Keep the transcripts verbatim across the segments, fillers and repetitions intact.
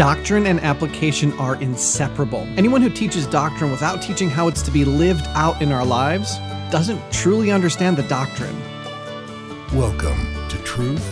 Doctrine and application are inseparable. Anyone who teaches doctrine without teaching how it's to be lived out in our lives doesn't truly understand the doctrine. Welcome to Truth,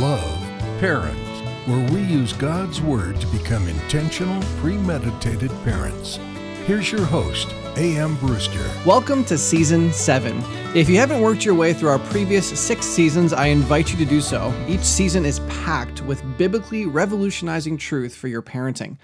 Love, Parents, where we use God's Word to become intentional, premeditated parents. Here's your host, A M Brewster. Welcome to Season seven. If you haven't worked your way through our previous six seasons, I invite you to do so. Each season is packed with biblically revolutionizing truth for your parenting.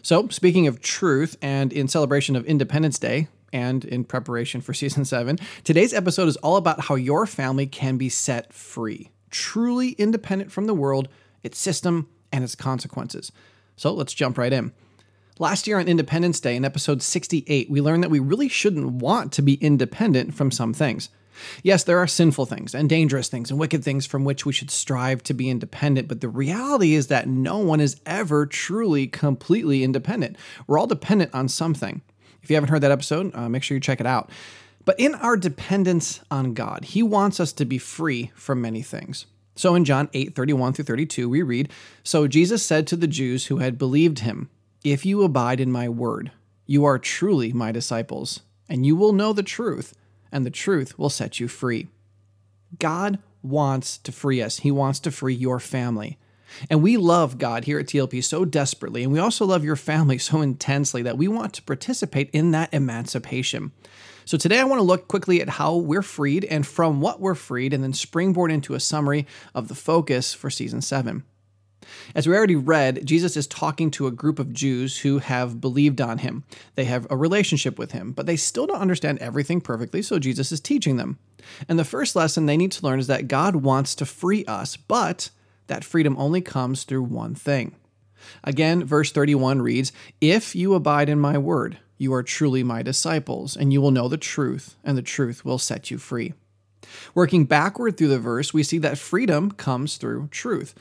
So, speaking of truth, and in celebration of Independence Day, and in preparation for Season seven, today's episode is all about how your family can be set free, truly independent from the world, its system, and its consequences. So, let's jump right in. Last year on Independence Day, in episode sixty-eight, we learned that we really shouldn't want to be independent from some things. Yes, there are sinful things and dangerous things and wicked things from which we should strive to be independent, but the reality is that no one is ever truly, completely independent. We're all dependent on something. If you haven't heard that episode, uh, make sure you check it out. But in our dependence on God, He wants us to be free from many things. So in John eight, thirty-one through thirty-two, we read, "So Jesus said to the Jews who had believed Him, 'If you abide in my word, you are truly my disciples, and you will know the truth, and the truth will set you free.'" God wants to free us. He wants to free your family. And we love God here at T L P so desperately, and we also love your family so intensely that we want to participate in that emancipation. So today I want to look quickly at how we're freed and from what we're freed, and then springboard into a summary of the focus for Season seven. As we already read, Jesus is talking to a group of Jews who have believed on Him. They have a relationship with Him, but they still don't understand everything perfectly, so Jesus is teaching them. And the first lesson they need to learn is that God wants to free us, but that freedom only comes through one thing. Again, verse thirty-one reads, "If you abide in my word, you are truly my disciples, and you will know the truth, and the truth will set you free." Working backward through the verse, we see that freedom comes through truth.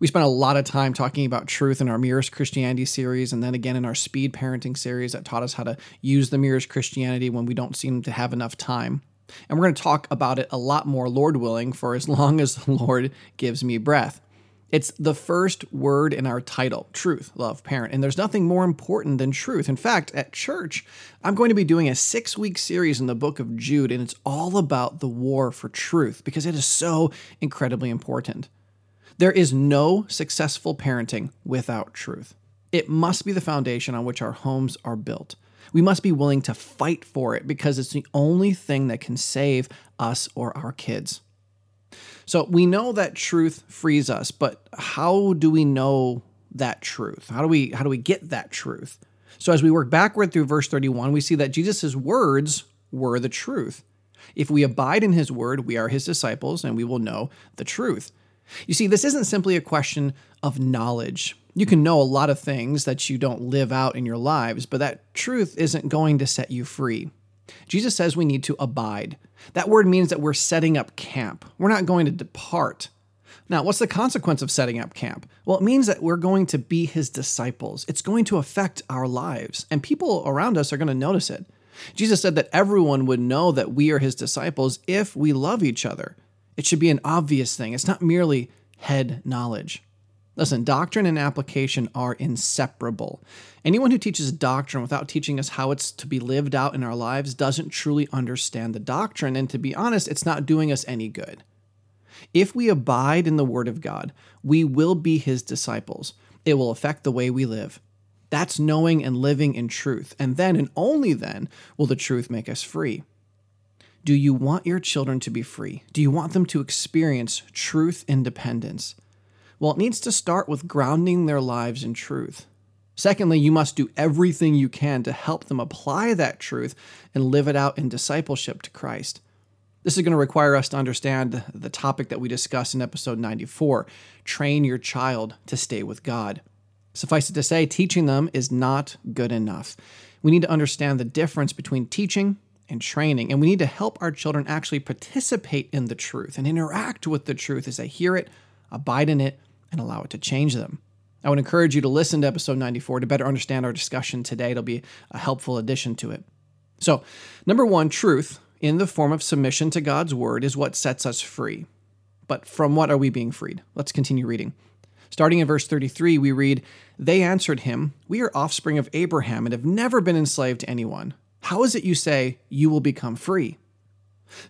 We spent a lot of time talking about truth in our Mirrors Christianity series, and then again in our Speed Parenting series that taught us how to use the Mirrors Christianity when we don't seem to have enough time. And we're going to talk about it a lot more, Lord willing, for as long as the Lord gives me breath. It's the first word in our title, Truth, Love, Parent, and there's nothing more important than truth. In fact, at church, I'm going to be doing a six-week series in the book of Jude, and it's all about the war for truth because it is so incredibly important. There is no successful parenting without truth. It must be the foundation on which our homes are built. We must be willing to fight for it because it's the only thing that can save us or our kids. So we know that truth frees us, but how do we know that truth? How do we, how do we get that truth? So as we work backward through verse thirty-one, we see that Jesus' words were the truth. If we abide in His word, we are His disciples, and we will know the truth. You see, this isn't simply a question of knowledge. You can know a lot of things that you don't live out in your lives, but that truth isn't going to set you free. Jesus says we need to abide. That word means that we're setting up camp. We're not going to depart. Now, what's the consequence of setting up camp? Well, it means that we're going to be His disciples. It's going to affect our lives, and people around us are going to notice it. Jesus said that everyone would know that we are His disciples if we love each other. It should be an obvious thing. It's not merely head knowledge. Listen, doctrine and application are inseparable. Anyone who teaches doctrine without teaching us how it's to be lived out in our lives doesn't truly understand the doctrine, and to be honest, it's not doing us any good. If we abide in the Word of God, we will be His disciples. It will affect the way we live. That's knowing and living in truth, and then and only then will the truth make us free. Do you want your children to be free? Do you want them to experience truth independence? Well, it needs to start with grounding their lives in truth. Secondly, you must do everything you can to help them apply that truth and live it out in discipleship to Christ. This is going to require us to understand the topic that we discussed in episode ninety-four, train your child to stay with God. Suffice it to say, teaching them is not good enough. We need to understand the difference between teaching and training, and we need to help our children actually participate in the truth and interact with the truth as they hear it, abide in it, and allow it to change them. I would encourage you to listen to episode ninety-four to better understand our discussion today. It'll be a helpful addition to it. So, number one, truth in the form of submission to God's word is what sets us free. But from what are we being freed? Let's continue reading. Starting in verse thirty-three, we read, "They answered him, 'We are offspring of Abraham and have never been enslaved to anyone. How is it you say, you will become free?'"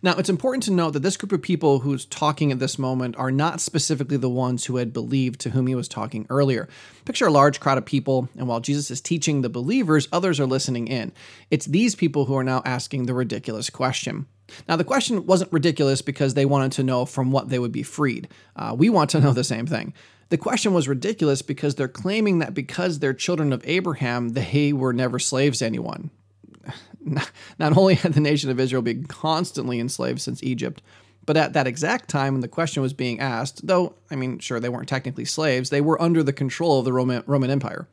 Now, it's important to note that this group of people who's talking at this moment are not specifically the ones who had believed, to whom he was talking earlier. Picture a large crowd of people, and while Jesus is teaching the believers, others are listening in. It's these people who are now asking the ridiculous question. Now, the question wasn't ridiculous because they wanted to know from what they would be freed. Uh, we want to know the same thing. The question was ridiculous because they're claiming that because they're children of Abraham, they were never slaves to anyone. Not only had the nation of Israel been constantly enslaved since Egypt, but at that exact time when the question was being asked, though, I mean, sure, they weren't technically slaves, they were under the control of the Roman, Roman Empire.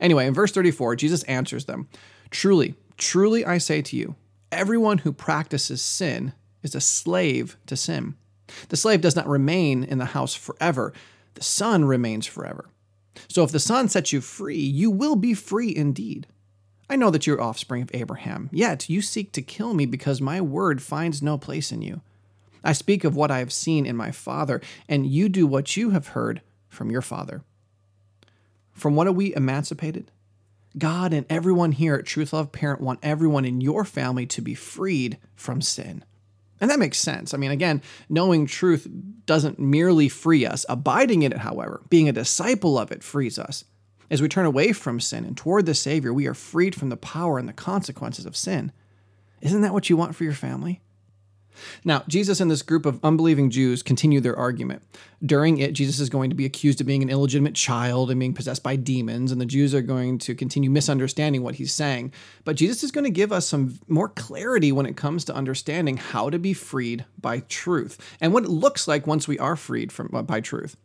Anyway, in verse thirty-four, Jesus answers them, "Truly, truly I say to you, everyone who practices sin is a slave to sin. The slave does not remain in the house forever. The son remains forever. So if the son sets you free, you will be free indeed. I know that you are offspring of Abraham, yet you seek to kill me because my word finds no place in you. I speak of what I have seen in my father, and you do what you have heard from your father." From what are we emancipated? God and everyone here at Truth Love Parent want everyone in your family to be freed from sin. And that makes sense. I mean, again, knowing truth doesn't merely free us. Abiding in it, however, being a disciple of it, frees us. As we turn away from sin and toward the Savior, we are freed from the power and the consequences of sin. Isn't that what you want for your family? Now, Jesus and this group of unbelieving Jews continue their argument. During it, Jesus is going to be accused of being an illegitimate child and being possessed by demons, and the Jews are going to continue misunderstanding what he's saying. But Jesus is going to give us some more clarity when it comes to understanding how to be freed by truth and what it looks like once we are freed from by truth.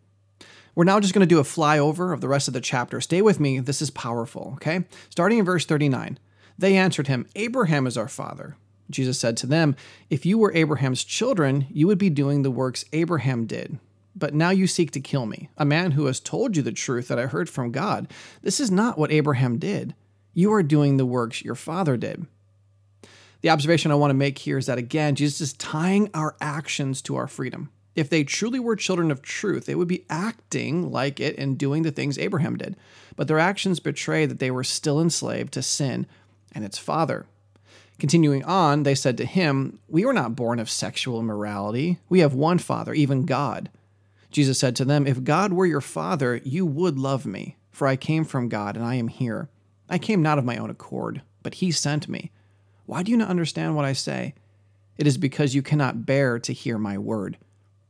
We're now just going to do a flyover of the rest of the chapter. Stay with me. This is powerful, okay? Starting in verse thirty-nine, "They answered him, 'Abraham is our father.' Jesus said to them, 'If you were Abraham's children, you would be doing the works Abraham did. But now you seek to kill me, a man who has told you the truth that I heard from God. This is not what Abraham did. You are doing the works your father did.'" The observation I want to make here is that, again, Jesus is tying our actions to our freedom. If they truly were children of truth, they would be acting like it and doing the things Abraham did. But their actions betray that they were still enslaved to sin and its father. Continuing on, they said to him, "We were not born of sexual immorality. We have one father, even God." Jesus said to them, "If God were your father, you would love me, for I came from God and I am here. I came not of my own accord, but he sent me. Why do you not understand what I say? It is because you cannot bear to hear my word.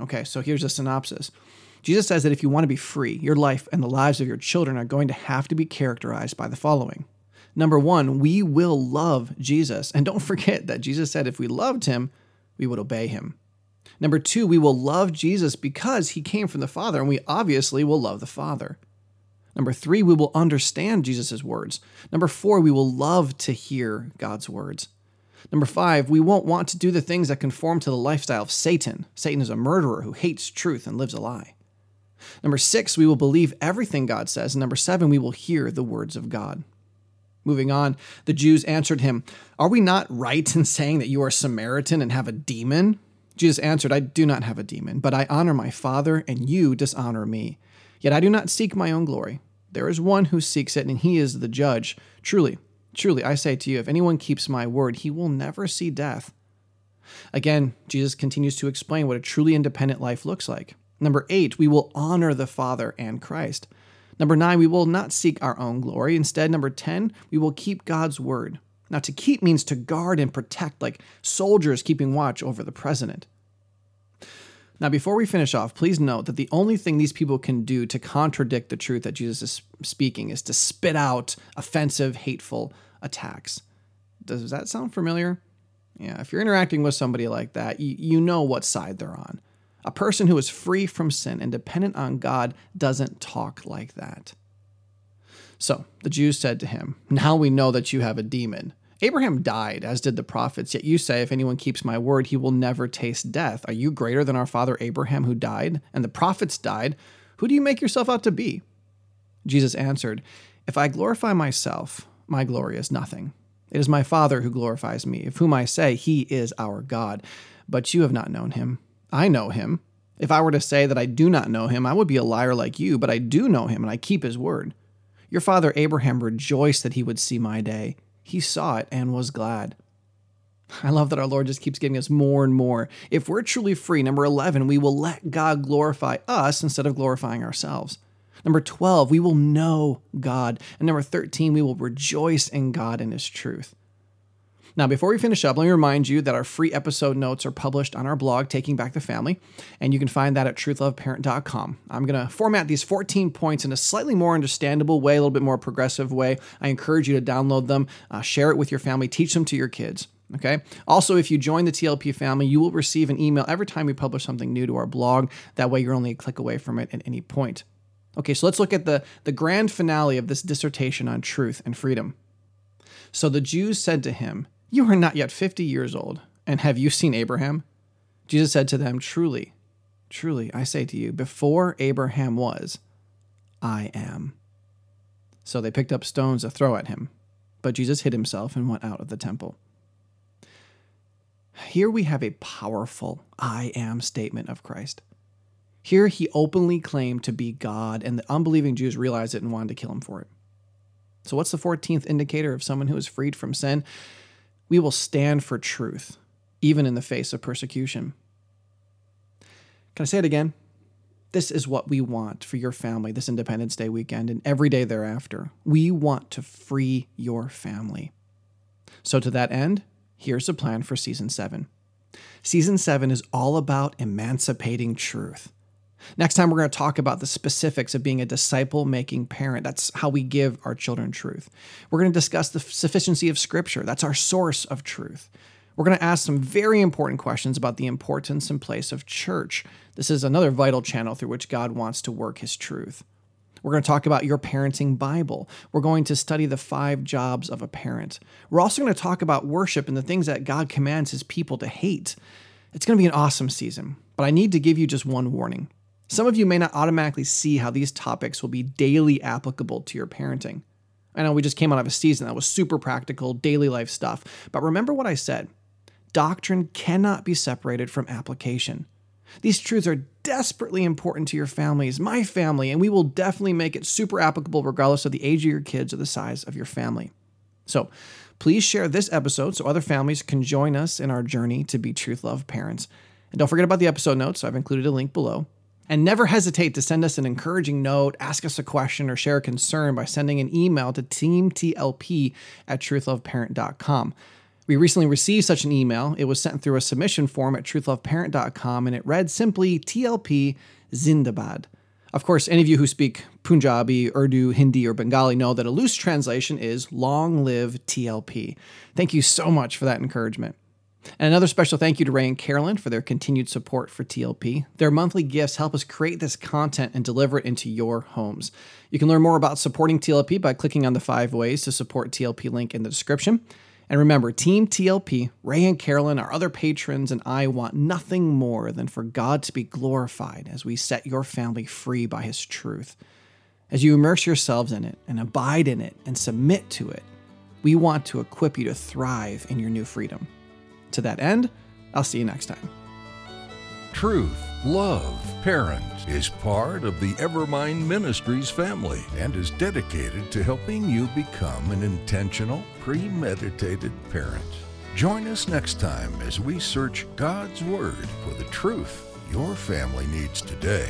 Okay, so here's a synopsis. Jesus says that if you want to be free, your life and the lives of your children are going to have to be characterized by the following. Number one, we will love Jesus. And don't forget that Jesus said if we loved him, we would obey him. Number two, we will love Jesus because he came from the Father, and we obviously will love the Father. Number three, we will understand Jesus' words. Number four, we will love to hear God's words. Number five, we won't want to do the things that conform to the lifestyle of Satan. Satan is a murderer who hates truth and lives a lie. Number six, we will believe everything God says. And number seven, we will hear the words of God. Moving on, the Jews answered him, "Are we not right in saying that you are a Samaritan and have a demon?" Jesus answered, "I do not have a demon, but I honor my Father, and you dishonor me. Yet I do not seek my own glory. There is one who seeks it, and he is the judge. Truly, truly, I say to you, if anyone keeps my word, he will never see death." Again, Jesus continues to explain what a truly independent life looks like. Number eight, we will honor the Father and Christ. Number nine, we will not seek our own glory. Instead, number ten, we will keep God's word. Now, to keep means to guard and protect, like soldiers keeping watch over the president. Now, before we finish off, please note that the only thing these people can do to contradict the truth that Jesus is speaking is to spit out offensive, hateful attacks. Does that sound familiar? Yeah, if you're interacting with somebody like that, you, you know what side they're on. A person who is free from sin and dependent on God doesn't talk like that. So the Jews said to him, now we know that you have a demon. Abraham died, as did the prophets, yet you say, if anyone keeps my word, he will never taste death. Are you greater than our father Abraham, who died? And the prophets died. Who do you make yourself out to be? Jesus answered, if I glorify myself, my glory is nothing. It is my Father who glorifies me, of whom I say he is our God. But you have not known him. I know him. If I were to say that I do not know him, I would be a liar like you, but I do know him, and I keep his word. Your father Abraham rejoiced that he would see my day. He saw it and was glad. I love that our Lord just keeps giving us more and more. If we're truly free, number eleven, we will let God glorify us instead of glorifying ourselves. Number twelve, we will know God. And number thirteen, we will rejoice in God and his truth. Now, before we finish up, let me remind you that our free episode notes are published on our blog, Taking Back the Family, and you can find that at truth love parent dot com. I'm going to format these fourteen points in a slightly more understandable way, a little bit more progressive way. I encourage you to download them, uh, share it with your family, teach them to your kids. Okay. Also, if you join the T L P family, you will receive an email every time we publish something new to our blog. That way, you're only a click away from it at any point. Okay, so let's look at the, the grand finale of this dissertation on truth and freedom. So the Jews said to him, you are not yet fifty years old, and have you seen Abraham? Jesus said to them, truly, truly, I say to you, before Abraham was, I am. So they picked up stones to throw at him, but Jesus hid himself and went out of the temple. Here we have a powerful I am statement of Christ. Here he openly claimed to be God, and the unbelieving Jews realized it and wanted to kill him for it. So what's the fourteenth indicator of someone who is freed from sin? We will stand for truth, even in the face of persecution. Can I say it again? This is what we want for your family this Independence Day weekend and every day thereafter. We want to free your family. So to that end, here's a plan for Season seven. Season seven is all about emancipating truth. Next time, we're going to talk about the specifics of being a disciple-making parent. That's how we give our children truth. We're going to discuss the sufficiency of Scripture. That's our source of truth. We're going to ask some very important questions about the importance and place of church. This is another vital channel through which God wants to work his truth. We're going to talk about your parenting Bible. We're going to study the five jobs of a parent. We're also going to talk about worship and the things that God commands his people to hate. It's going to be an awesome season, but I need to give you just one warning. Some of you may not automatically see how these topics will be daily applicable to your parenting. I know we just came out of a season that was super practical, daily life stuff, but remember what I said. Doctrine cannot be separated from application. These truths are desperately important to your families, my family, and we will definitely make it super applicable regardless of the age of your kids or the size of your family. So please share this episode so other families can join us in our journey to be truth-loved parents. And don't forget about the episode notes. I've included a link below. And never hesitate to send us an encouraging note, ask us a question, or share a concern by sending an email to team T L P at truth love parent dot com. We recently received such an email. It was sent through a submission form at truth love parent dot com, and it read simply T L P Zindabad. Of course, any of you who speak Punjabi, Urdu, Hindi, or Bengali know that a loose translation is long live T L P. Thank you so much for that encouragement. And another special thank you to Ray and Carolyn for their continued support for T L P. Their monthly gifts help us create this content and deliver it into your homes. You can learn more about supporting T L P by clicking on the five ways to support T L P link in the description. And remember, Team T L P, Ray and Carolyn, our other patrons, and I want nothing more than for God to be glorified as we set your family free by his truth. As you immerse yourselves in it and abide in it and submit to it, we want to equip you to thrive in your new freedom. To that end, I'll see you next time. Truth, Love, Parent is part of the Evermind Ministries family and is dedicated to helping you become an intentional, premeditated parent. Join us next time as we search God's Word for the truth your family needs today.